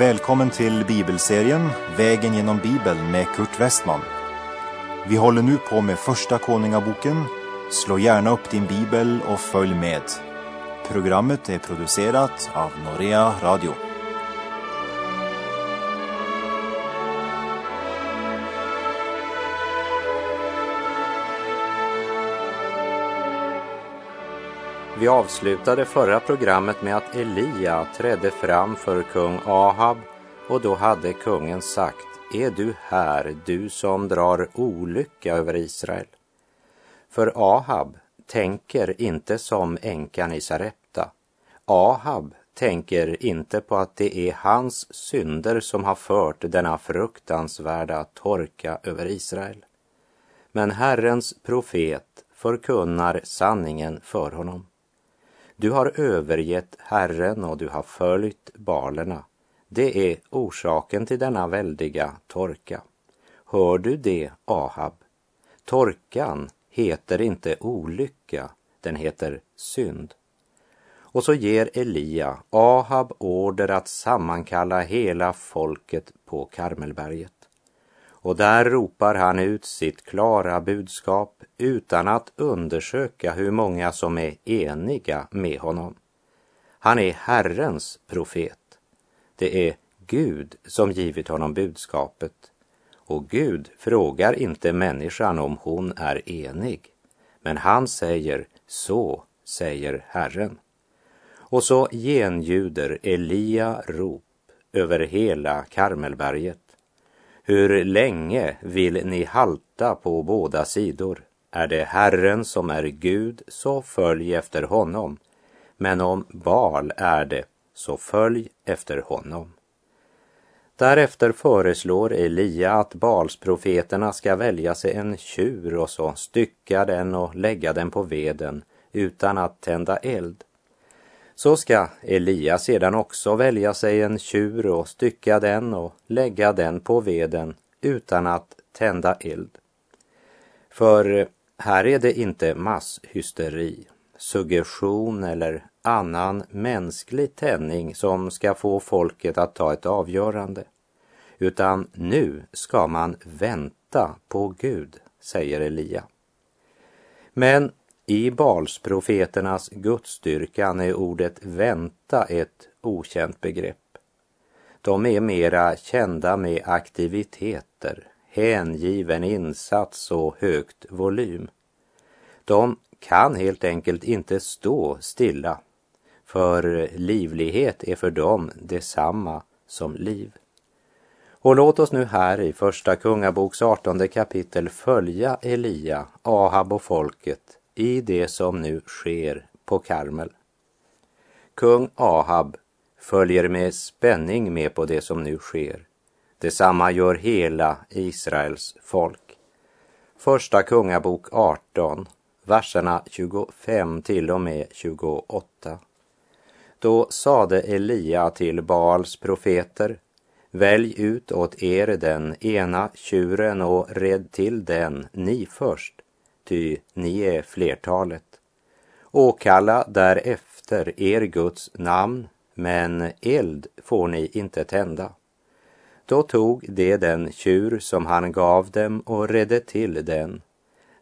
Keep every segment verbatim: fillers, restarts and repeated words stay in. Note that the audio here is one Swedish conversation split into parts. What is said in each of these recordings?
Välkommen till bibelserien Vägen genom Bibeln med Kurt Westman. Vi håller nu på med Första konungaboken. Slå gärna upp din bibel och följ med. Programmet är producerat av Norea Radio. Vi avslutade förra programmet med att Elia trädde fram för kung Ahab, och då hade kungen sagt: "Är du här, du som drar olycka över Israel?" För Ahab tänker inte som änkan i Sarepta. Ahab tänker inte på att det är hans synder som har fört denna fruktansvärda torka över Israel. Men Herrens profet förkunnar sanningen för honom. Du har övergett Herren och du har följt balerna. Det är orsaken till denna väldiga torka. Hör du det, Ahab? Torkan heter inte olycka, den heter synd. Och så ger Elia Ahab order att sammankalla hela folket på Karmelberget. Och där ropar han ut sitt klara budskap utan att undersöka hur många som är eniga med honom. Han är Herrens profet. Det är Gud som givit honom budskapet. Och Gud frågar inte människan om hon är enig. Men han säger: "Så säger Herren." Och så genljuder Elia rop över hela Karmelberget. Hur länge vill ni halta på båda sidor? Är det Herren som är Gud, så följ efter honom. Men om Bal är det, så följ efter honom. Därefter föreslår Elia att Baalsprofeterna ska välja sig en tjur och så stycka den och lägga den på veden utan att tända eld. Så ska Elia sedan också välja sig en tjur och stycka den och lägga den på veden utan att tända eld. För här är det inte masshysteri, suggestion eller annan mänsklig tändning som ska få folket att ta ett avgörande. Utan nu ska man vänta på Gud, säger Elia. Men i Baalsprofeternas gudsdyrkan är ordet vänta ett okänt begrepp. De är mera kända med aktiviteter, hängiven insats och högt volym. De kan helt enkelt inte stå stilla, för livlighet är för dem detsamma som liv. Och låt oss nu här i Första Kungaboks artonde kapitel följa Elia, Ahab och folket i det som nu sker på Karmel. Kung Ahab följer med spänning med på det som nu sker. Detsamma gör hela Israels folk. Första Kungabok arton, verserna tjugofem till och med tjugoåtta. Då sade Elia till Baals profeter: "Välj ut åt er den ena tjuren och red till den ni först, ty ni är flertalet. Åkalla därefter er Guds namn, men eld får ni inte tända." Då tog det den tjur som han gav dem och redde till den.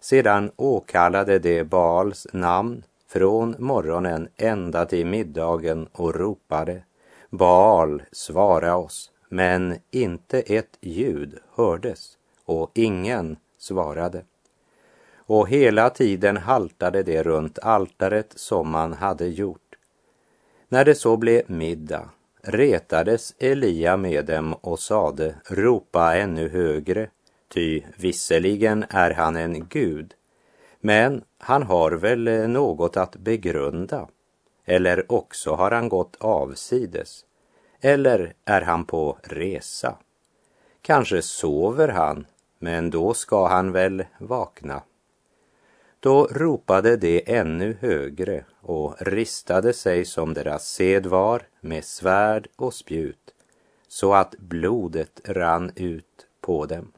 Sedan åkallade det Baals namn från morgonen ända till middagen och ropade: "Baal, svara oss." Men inte ett ljud hördes, och ingen svarade. Och hela tiden haltade det runt altaret som man hade gjort. När det så blev middag retades Elia med dem och sade: "Ropa ännu högre, ty visserligen är han en gud, men han har väl något att begrunda, eller också har han gått avsides, eller är han på resa. Kanske sover han, men då ska han väl vakna." Då ropade det ännu högre och ristade sig som deras sed var med svärd och spjut, så att blodet rann ut på dem.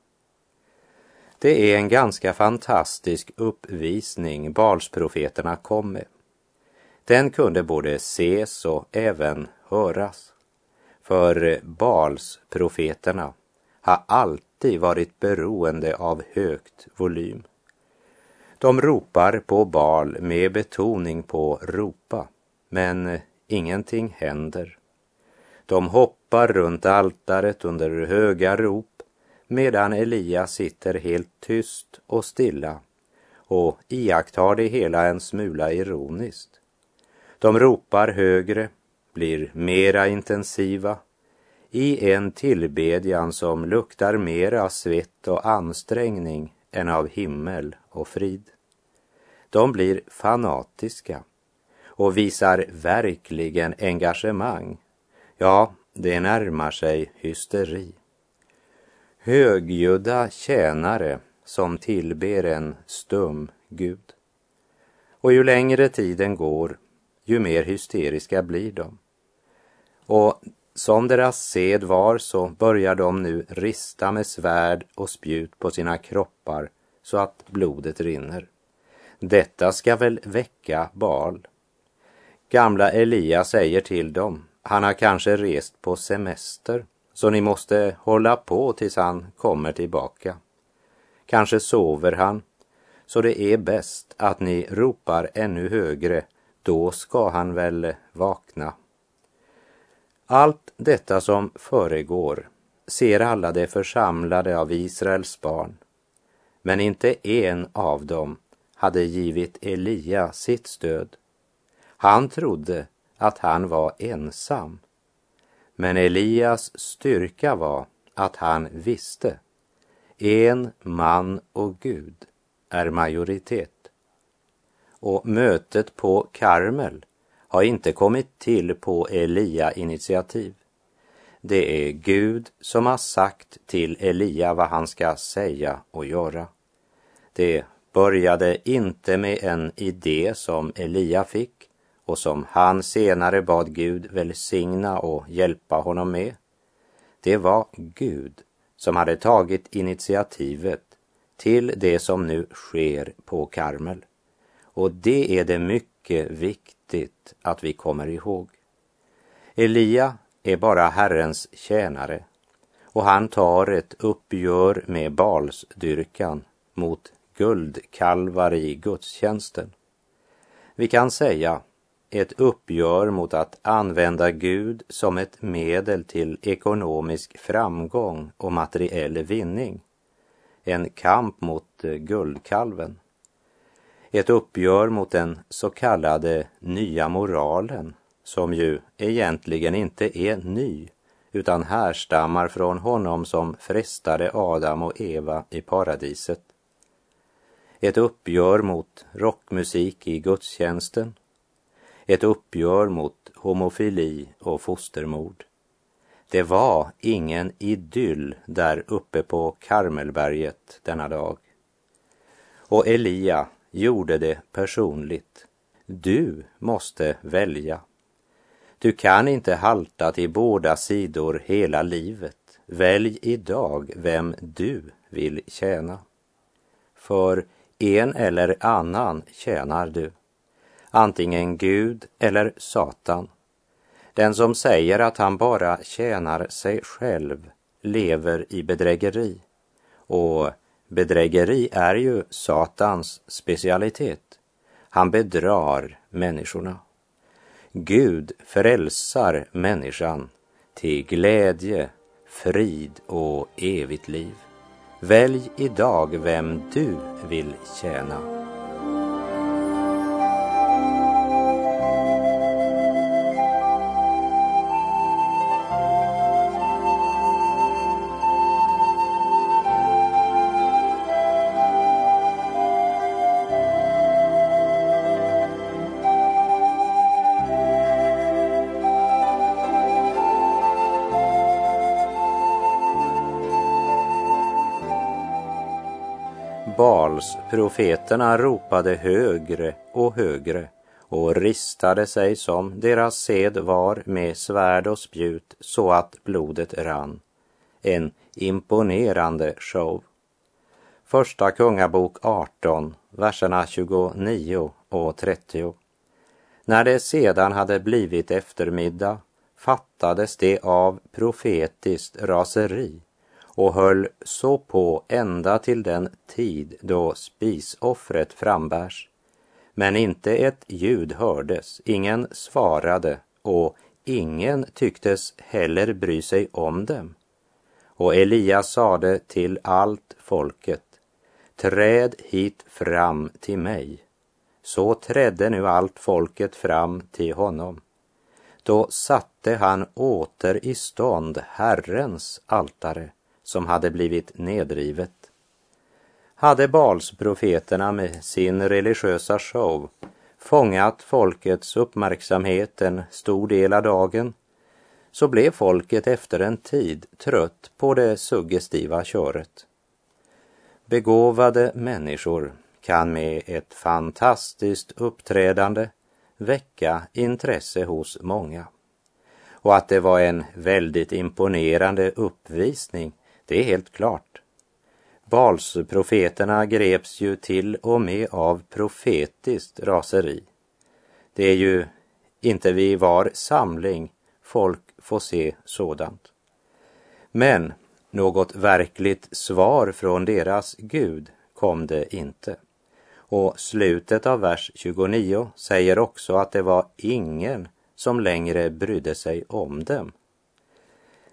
Det är en ganska fantastisk uppvisning Baalsprofeterna kom med. Den kunde både ses och även höras. För Baalsprofeterna har alltid varit beroende av högt volym. De ropar på Bal med betoning på ropa, men ingenting händer. De hoppar runt altaret under höga rop, medan Elia sitter helt tyst och stilla och iakttar det hela en smula ironiskt. De ropar högre, blir mera intensiva, i en tillbedjan som luktar mera svett och ansträngning än av himmel och frid. De blir fanatiska och visar verkligen engagemang. Ja, det närmar sig hysteri. Högljudda tjänare som tillber en stum gud. Och ju längre tiden går, ju mer hysteriska blir de. Och som deras sed var så börjar de nu rista med svärd och spjut på sina kroppar så att blodet rinner. Detta ska väl väcka Bal. Gamla Elia säger till dem, han har kanske rest på semester, så ni måste hålla på tills han kommer tillbaka. Kanske sover han, så det är bäst att ni ropar ännu högre, då ska han väl vakna. Allt detta som föregår ser alla de församlade av Israels barn, men inte en av dem hade givit Elia sitt stöd. Han trodde att han var ensam, men Elias styrka var att han visste, en man och Gud är majoritet. Och mötet på Karmel har inte kommit till på Elia-initiativ. Det är Gud som har sagt till Elia vad han ska säga och göra. Det började inte med en idé som Elia fick och som han senare bad Gud välsigna och hjälpa honom med. Det var Gud som hade tagit initiativet till det som nu sker på Karmel. Och det är det mycket viktigt att vi kommer ihåg. Elia är bara Herrens tjänare, och han tar ett uppgör med Balsdyrkan mot guldkalvar i gudstjänsten. Vi kan säga ett uppgör mot att använda Gud som ett medel till ekonomisk framgång och materiell vinning. En kamp mot guldkalven. Ett uppgör mot den så kallade nya moralen, som ju egentligen inte är ny, utan härstammar från honom som frestade Adam och Eva i paradiset. Ett uppgör mot rockmusik i gudstjänsten. Ett uppgör mot homofili och fostermord. Det var ingen idyll där uppe på Karmelberget denna dag. Och Elia gjorde det personligt. Du måste välja. Du kan inte halta till båda sidor hela livet. Välj idag vem du vill tjäna. För en eller annan tjänar du. Antingen Gud eller Satan. Den som säger att han bara tjänar sig själv lever i bedrägeri. Och bedrägeri är ju Satans specialitet. Han bedrar människorna. Gud frälsar människan till glädje, frid och evigt liv. Välj idag vem du vill tjäna. Profeterna ropade högre och högre och ristade sig som deras sed var med svärd och spjut så att blodet rann. En imponerande show. Första kungabok arton, verserna tjugonio och trettio. När det sedan hade blivit eftermiddag fattades det av profetiskt raseri och höll så på ända till den tid då spisoffret frambärs. Men inte ett ljud hördes, ingen svarade och ingen tycktes heller bry sig om dem. Och Elia sade till allt folket, träd hit fram till mig. Så trädde nu allt folket fram till honom. Då satte han åter i stånd Herrens altare som hade blivit nedrivet. Hade Baalsprofeterna med sin religiösa show fångat folkets uppmärksamhet en stor del av dagen, så blev folket efter en tid trött på det suggestiva köret. Begåvade människor kan med ett fantastiskt uppträdande väcka intresse hos många. Och att det var en väldigt imponerande uppvisning, det är helt klart. Baalsprofeterna greps ju till och med av profetiskt raseri. Det är ju inte vid var samling folk får se sådant. Men något verkligt svar från deras Gud kom det inte. Och slutet av vers tjugonio säger också att det var ingen som längre brydde sig om dem.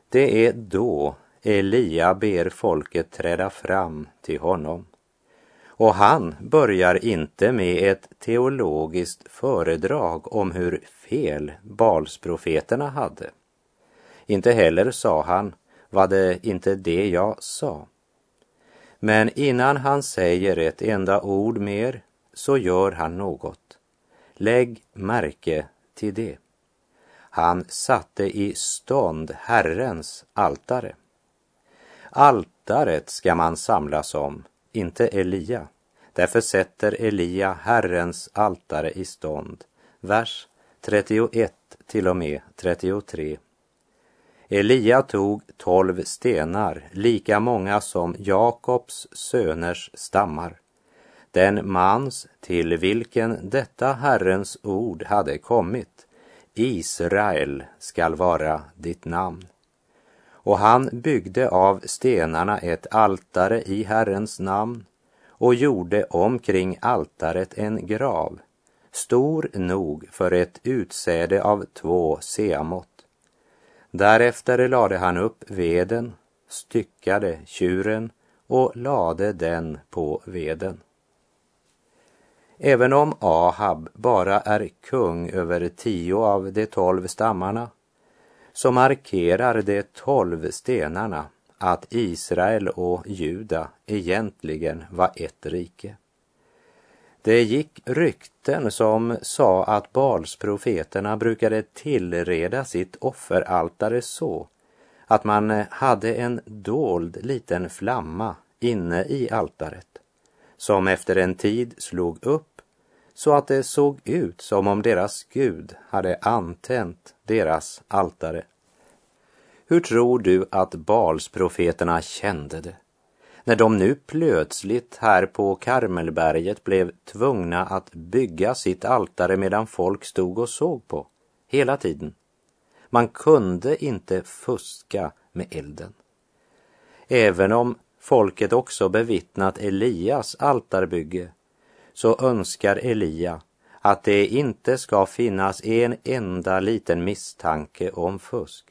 Det är då Elia ber folket träda fram till honom. Och han börjar inte med ett teologiskt föredrag om hur fel Baalsprofeterna hade. Inte heller sa han, var det inte det jag sa? Men innan han säger ett enda ord mer så gör han något. Lägg märke till det. Han satte i stånd Herrens altare. Altaret ska man samlas om, inte Elia. Därför sätter Elia Herrens altare i stånd. Vers trettioett till och med trettiotre. Elia tog tolv stenar, lika många som Jakobs söners stammar. Den mans till vilken detta Herrens ord hade kommit, Israel skall vara ditt namn. Och han byggde av stenarna ett altare i Herrens namn och gjorde omkring altaret en grav, stor nog för ett utsäde av två seamått. Därefter lade han upp veden, styckade tjuren och lade den på veden. Även om Ahab bara är kung över tio av de tolv stammarna, så markerar de tolv stenarna att Israel och Juda egentligen var ett rike. Det gick rykten som sa att Baalsprofeterna brukade tillreda sitt offeraltare så att man hade en dold liten flamma inne i altaret som efter en tid slog upp så att det såg ut som om deras Gud hade antänt deras altare. Hur tror du att Baalsprofeterna kände det? När de nu plötsligt här på Karmelberget blev tvungna att bygga sitt altare medan folk stod och såg på, hela tiden. Man kunde inte fuska med elden. Även om folket också bevittnat Elias altarbygge, så önskar Elia att det inte ska finnas en enda liten misstanke om fusk,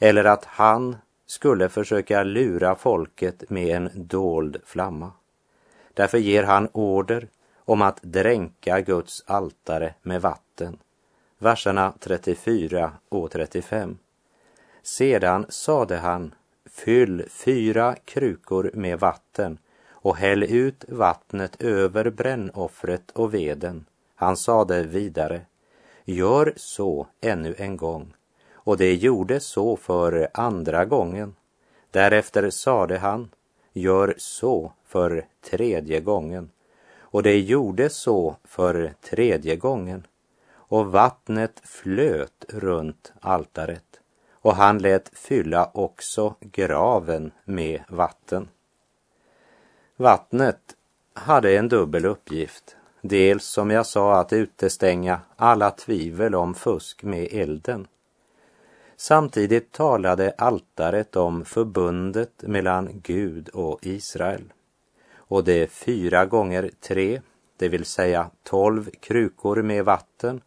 eller att han skulle försöka lura folket med en dold flamma. Därför ger han order om att dränka Guds altare med vatten. Verserna trettiofyra och trettiofem. Sedan sade han, fyll fyra krukor med vatten och häll ut vattnet över brännoffret och veden. Han sade vidare, gör så ännu en gång. Och det gjorde så för andra gången. Därefter sade han, gör så för tredje gången. Och det gjorde så för tredje gången. Och vattnet flöt runt altaret. Och han lät fylla också graven med vatten. Vattnet hade en dubbel uppgift. Dels som jag sa att utestänga alla tvivel om fusk med elden. Samtidigt talade altaret om förbundet mellan Gud och Israel. Och det fyra gånger tre, det vill säga tolv krukor med vatten,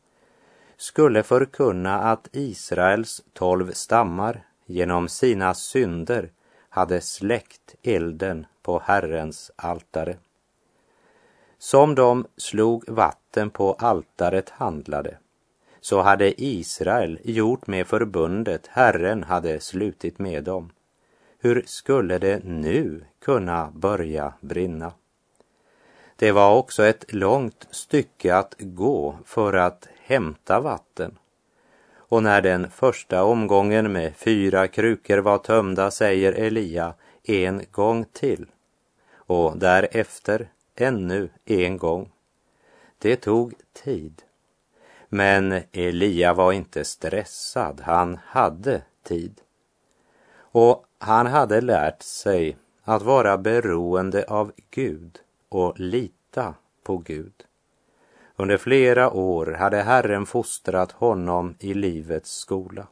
skulle förkunna att Israels tolv stammar genom sina synder hade släckt elden på Herrens altare. Som de slog vatten på altaret handlade, så hade Israel gjort med förbundet Herren hade slutit med dem. Hur skulle det nu kunna börja brinna? Det var också ett långt stycke att gå för att hämta vatten. Och när den första omgången med fyra krukor var tömda, säger Elia, en gång till. Och därefter ännu en gång. Det tog tid. Men Elia var inte stressad, han hade tid. Och han hade lärt sig att vara beroende av Gud och lita på Gud. Under flera år hade Herren fostrat honom i livets skola.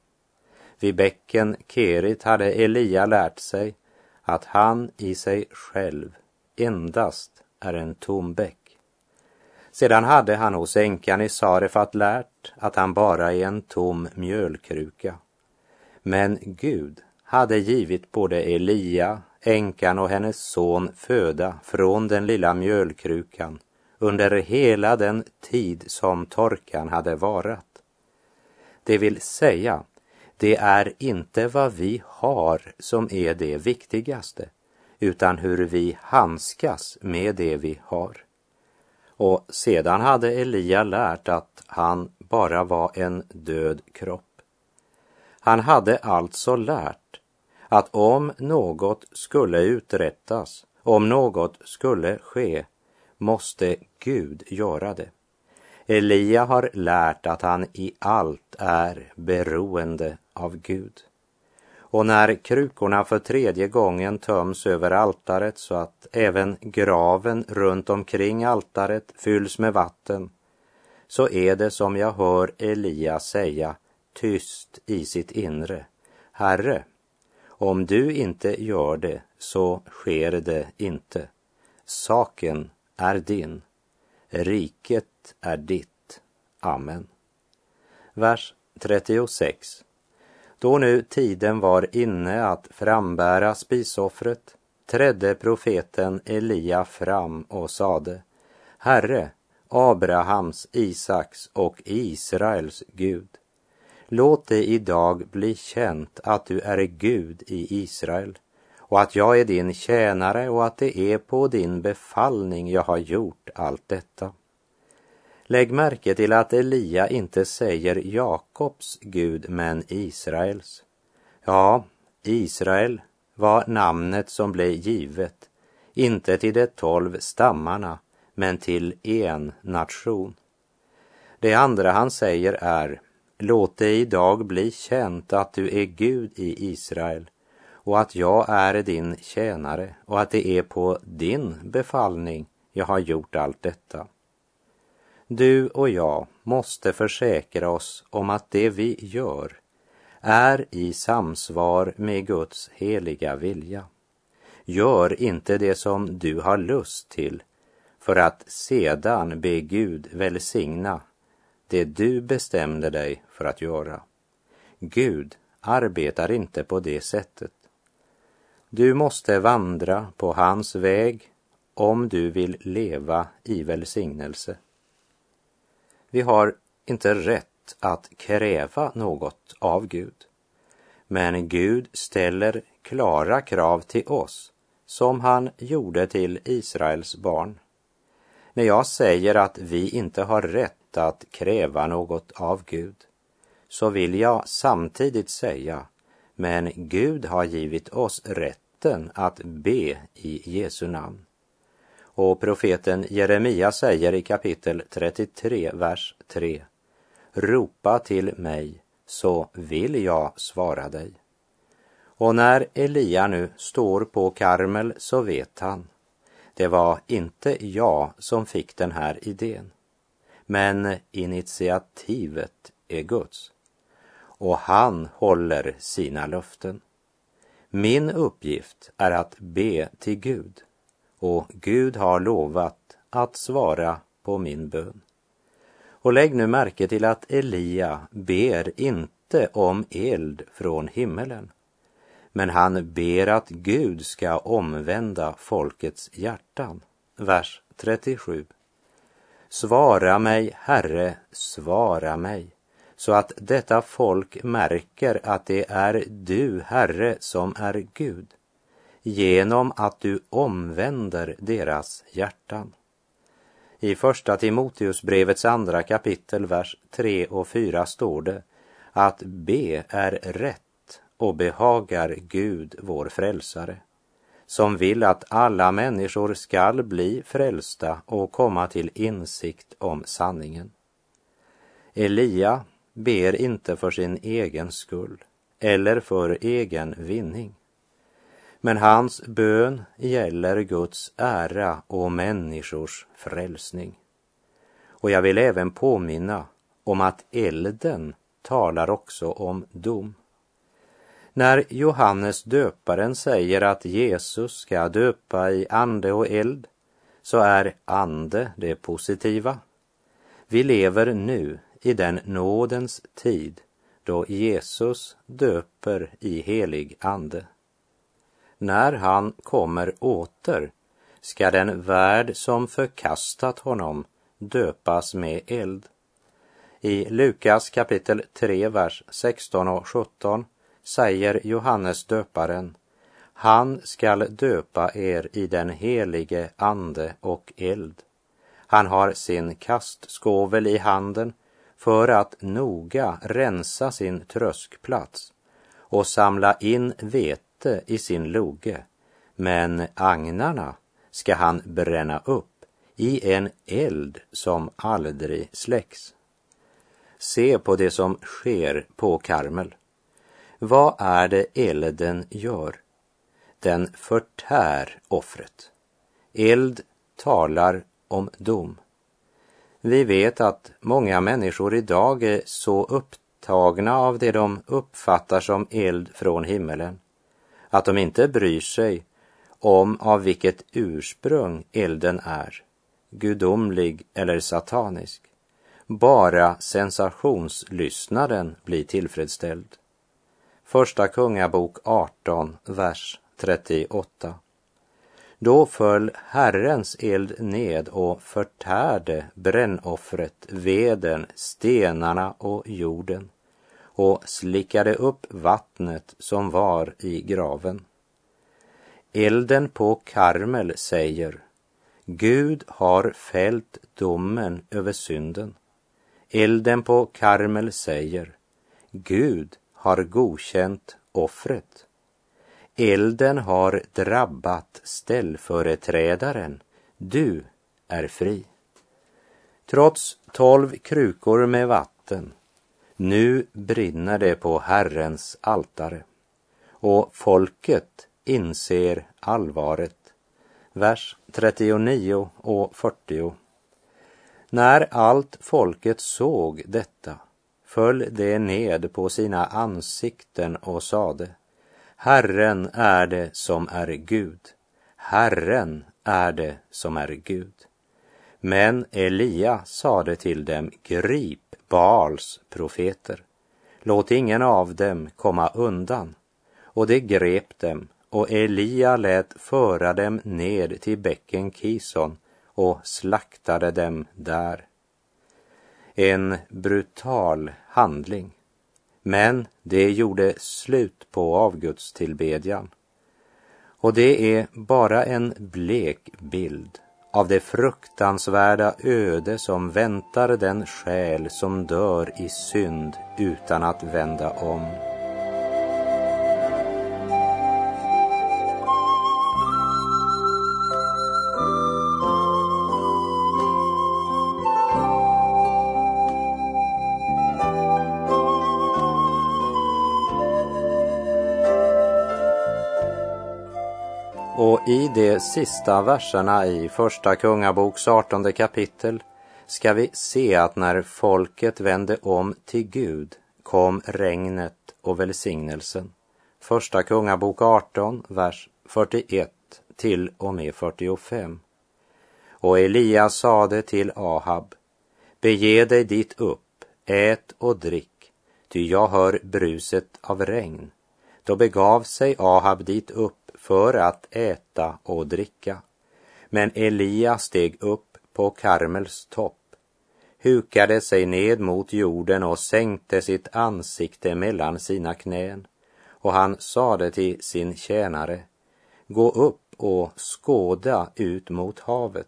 Vid bäcken Kerit hade Elia lärt sig att han i sig själv endast är en tom bäck. Sedan hade han hos änkan i Sarefat lärt att han bara är en tom mjölkruka. Men Gud hade givit både Elia, änkan och hennes son föda från den lilla mjölkrukan under hela den tid som torkan hade varat. Det vill säga, det är inte vad vi har som är det viktigaste, utan hur vi handskas med det vi har. Och sedan hade Elia lärt att han bara var en död kropp. Han hade alltså lärt att om något skulle uträttas, om något skulle ske, måste Gud göra det. Elia har lärt att han i allt är beroende av Gud. Och när krukorna för tredje gången töms över altaret så att även graven runt omkring altaret fylls med vatten, så är det som jag hör Elia säga tyst i sitt inre: Herre, om du inte gör det så sker det inte. Saken är din. Riket är ditt. Amen. Vers trettiosex. Då nu tiden var inne att frambära spisoffret, trädde profeten Elia fram och sade: Herre, Abrahams, Isaks och Israels Gud, låt det idag bli känt att du är Gud i Israel, och att jag är din tjänare och att det är på din befallning jag har gjort allt detta. Lägg märke till att Elia inte säger Jakobs Gud men Israels. Ja, Israel var namnet som blev givet, inte till de tolv stammarna men till en nation. Det andra han säger är: låt det idag bli känt att du är Gud i Israel och att jag är din tjänare och att det är på din befallning jag har gjort allt detta. Du och jag måste försäkra oss om att det vi gör är i samsvar med Guds heliga vilja. Gör inte det som du har lust till för att sedan be Gud välsigna det du bestämde dig för att göra. Gud arbetar inte på det sättet. Du måste vandra på hans väg om du vill leva i välsignelse. Vi har inte rätt att kräva något av Gud. Men Gud ställer klara krav till oss, som han gjorde till Israels barn. När jag säger att vi inte har rätt att kräva något av Gud, så vill jag samtidigt säga, men Gud har givit oss rätten att be i Jesu namn. Och profeten Jeremia säger i kapitel trettiotre, vers tre: ropa till mig, så vill jag svara dig. Och när Elia nu står på Karmel så vet han, det var inte jag som fick den här idén, men initiativet är Guds. och han håller sina löften. Min uppgift är att be till Gud, och Gud har lovat att svara på min bön. Och lägg nu märke till att Elia ber inte om eld från himmelen, men han ber att Gud ska omvända folkets hjärtan. Vers trettiosju. Svara mig, Herre, svara mig, så att detta folk märker att det är du, Herre, som är Gud, genom att du omvänder deras hjärtan. I första Timoteusbrevets andra kapitel, vers tre och fyra står det att be är rätt och behagar Gud, vår frälsare, som vill att alla människor skall bli frälsta och komma till insikt om sanningen. Elia ber inte för sin egen skull eller för egen vinning, men hans bön gäller Guds ära och människors frälsning. Och jag vill även påminna om att elden talar också om dom. När Johannes döparen säger att Jesus ska döpa i ande och eld, så är ande det positiva. Vi lever nu i den nådens tid då Jesus döper i helig ande. När han kommer åter ska den värld som förkastat honom döpas med eld. I Lukas kapitel tre, vers sexton och sjutton säger Johannes döparen: han skall döpa er i den helige ande och eld. Han har sin kastskovel i handen för att noga rensa sin tröskplats och samla in vete i sin loge, men agnarna ska han bränna upp i en eld som aldrig släcks. Se på det som sker på Karmel. Vad är det elden gör? Den förtär offret. Eld talar om dom. Vi vet att många människor idag är så upptagna av det de uppfattar som eld från himmelen att de inte bryr sig om av vilket ursprung elden är, gudomlig eller satanisk. Bara sensationslyssnaren blir tillfredsställd. Första kungabok arton, vers trettioåtta. Då föll Herrens eld ned och förtärde brännoffret, veden, stenarna och jorden, och slickade upp vattnet som var i graven. Elden på Karmel säger: Gud har fällt domen över synden. Elden på Karmel säger: Gud har godkänt offret. Elden har drabbat ställföreträdaren. Du är fri. Trots tolv krukor med vatten, nu brinner det på Herrens altare, och folket inser allvaret. Vers trettionio och fyrtio. När allt folket såg detta, föll det ned på sina ansikten och sade: Herren är det som är Gud, Herren är det som är Gud. Men Elia sade till dem: grip Bals profeter, låt ingen av dem komma undan. Och det grep dem, och Elia lät föra dem ned till bäcken Kison och slaktade dem där. En brutal handling, men det gjorde slut på avgudstillbedjan. Och det är bara en blek bild av det fruktansvärda öde som väntar den själ som dör i synd utan att vända om. Och i de sista verserna i första kungaboks artonde kapitel ska vi se att när folket vände om till Gud kom regnet och välsignelsen. Första kungabok arton, vers fyrtioett till och med fyrtiofem. Och Elia sade till Ahab: bege dig dit upp, ät och drick, ty jag hör bruset av regn. Då begav sig Ahab dit upp för att äta och dricka. Men Elia steg upp på Karmels topp, hukade sig ned mot jorden och sänkte sitt ansikte mellan sina knän. Och han sade till sin tjänare: gå upp och skåda ut mot havet.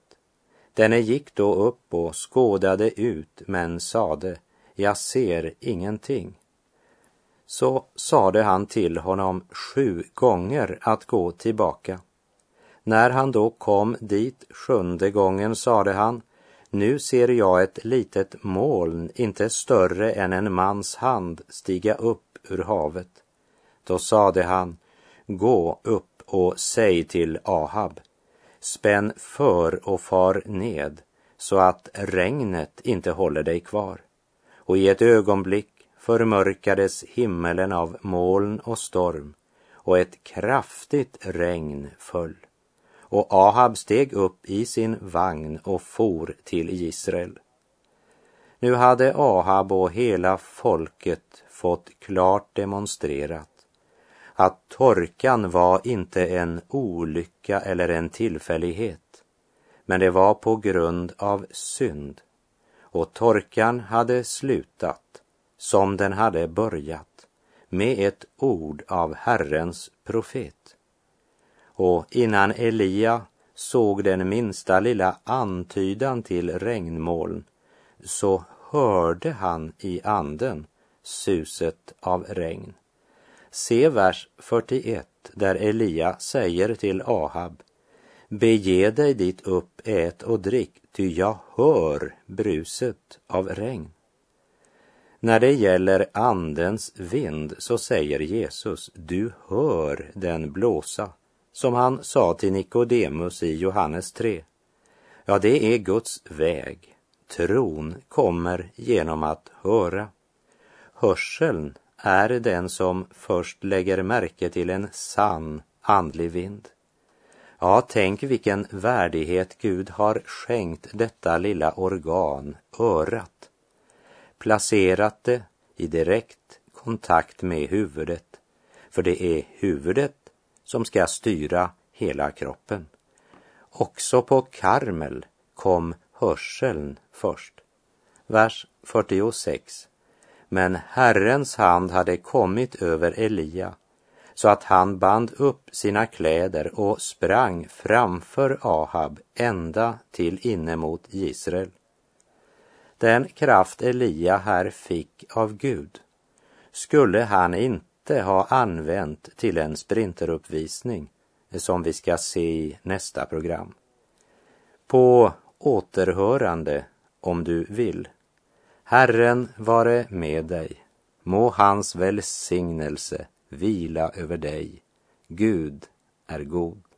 Denne gick då upp och skådade ut, men sade: jag ser ingenting. Så sade han till honom sju gånger att gå tillbaka. När han då kom dit sjunde gången sade han: nu ser jag ett litet moln, inte större än en mans hand, stiga upp ur havet. Då sade han: gå upp och säg till Ahab: spänn för och far ned, så att regnet inte håller dig kvar. Och i ett ögonblick förmörkades himmelen av moln och storm, och ett kraftigt regn föll. Och Ahab steg upp i sin vagn och for till Israel. Nu hade Ahab och hela folket fått klart demonstrerat att torkan var inte en olycka eller en tillfällighet, men det var på grund av synd, och torkan hade slutat som den hade börjat, med ett ord av Herrens profet. Och innan Elia såg den minsta lilla antydan till regnmoln, så hörde han i anden suset av regn. Se vers fyrtioett, där Elia säger till Ahab: bege dig dit upp, ät och drick, ty jag hör bruset av regn. När det gäller andens vind så säger Jesus: du hör den blåsa, som han sa till Nikodemus i Johannes tre. Ja, det är Guds väg. Tron kommer genom att höra. Hörseln är den som först lägger märke till en sann andlig vind. Ja, tänk vilken värdighet Gud har skänkt detta lilla organ, örat. Placerat det i direkt kontakt med huvudet, för det är huvudet som ska styra hela kroppen. Också på Karmel kom hörseln först. Vers fyrtiosex. Men Herrens hand hade kommit över Elia, så att han band upp sina kläder och sprang framför Ahab ända till inemot Israel. Den kraft Elia här fick av Gud skulle han inte ha använt till en sprinteruppvisning, som vi ska se i nästa program. På återhörande, om du vill. Herren vare med dig, må hans välsignelse vila över dig. Gud är god.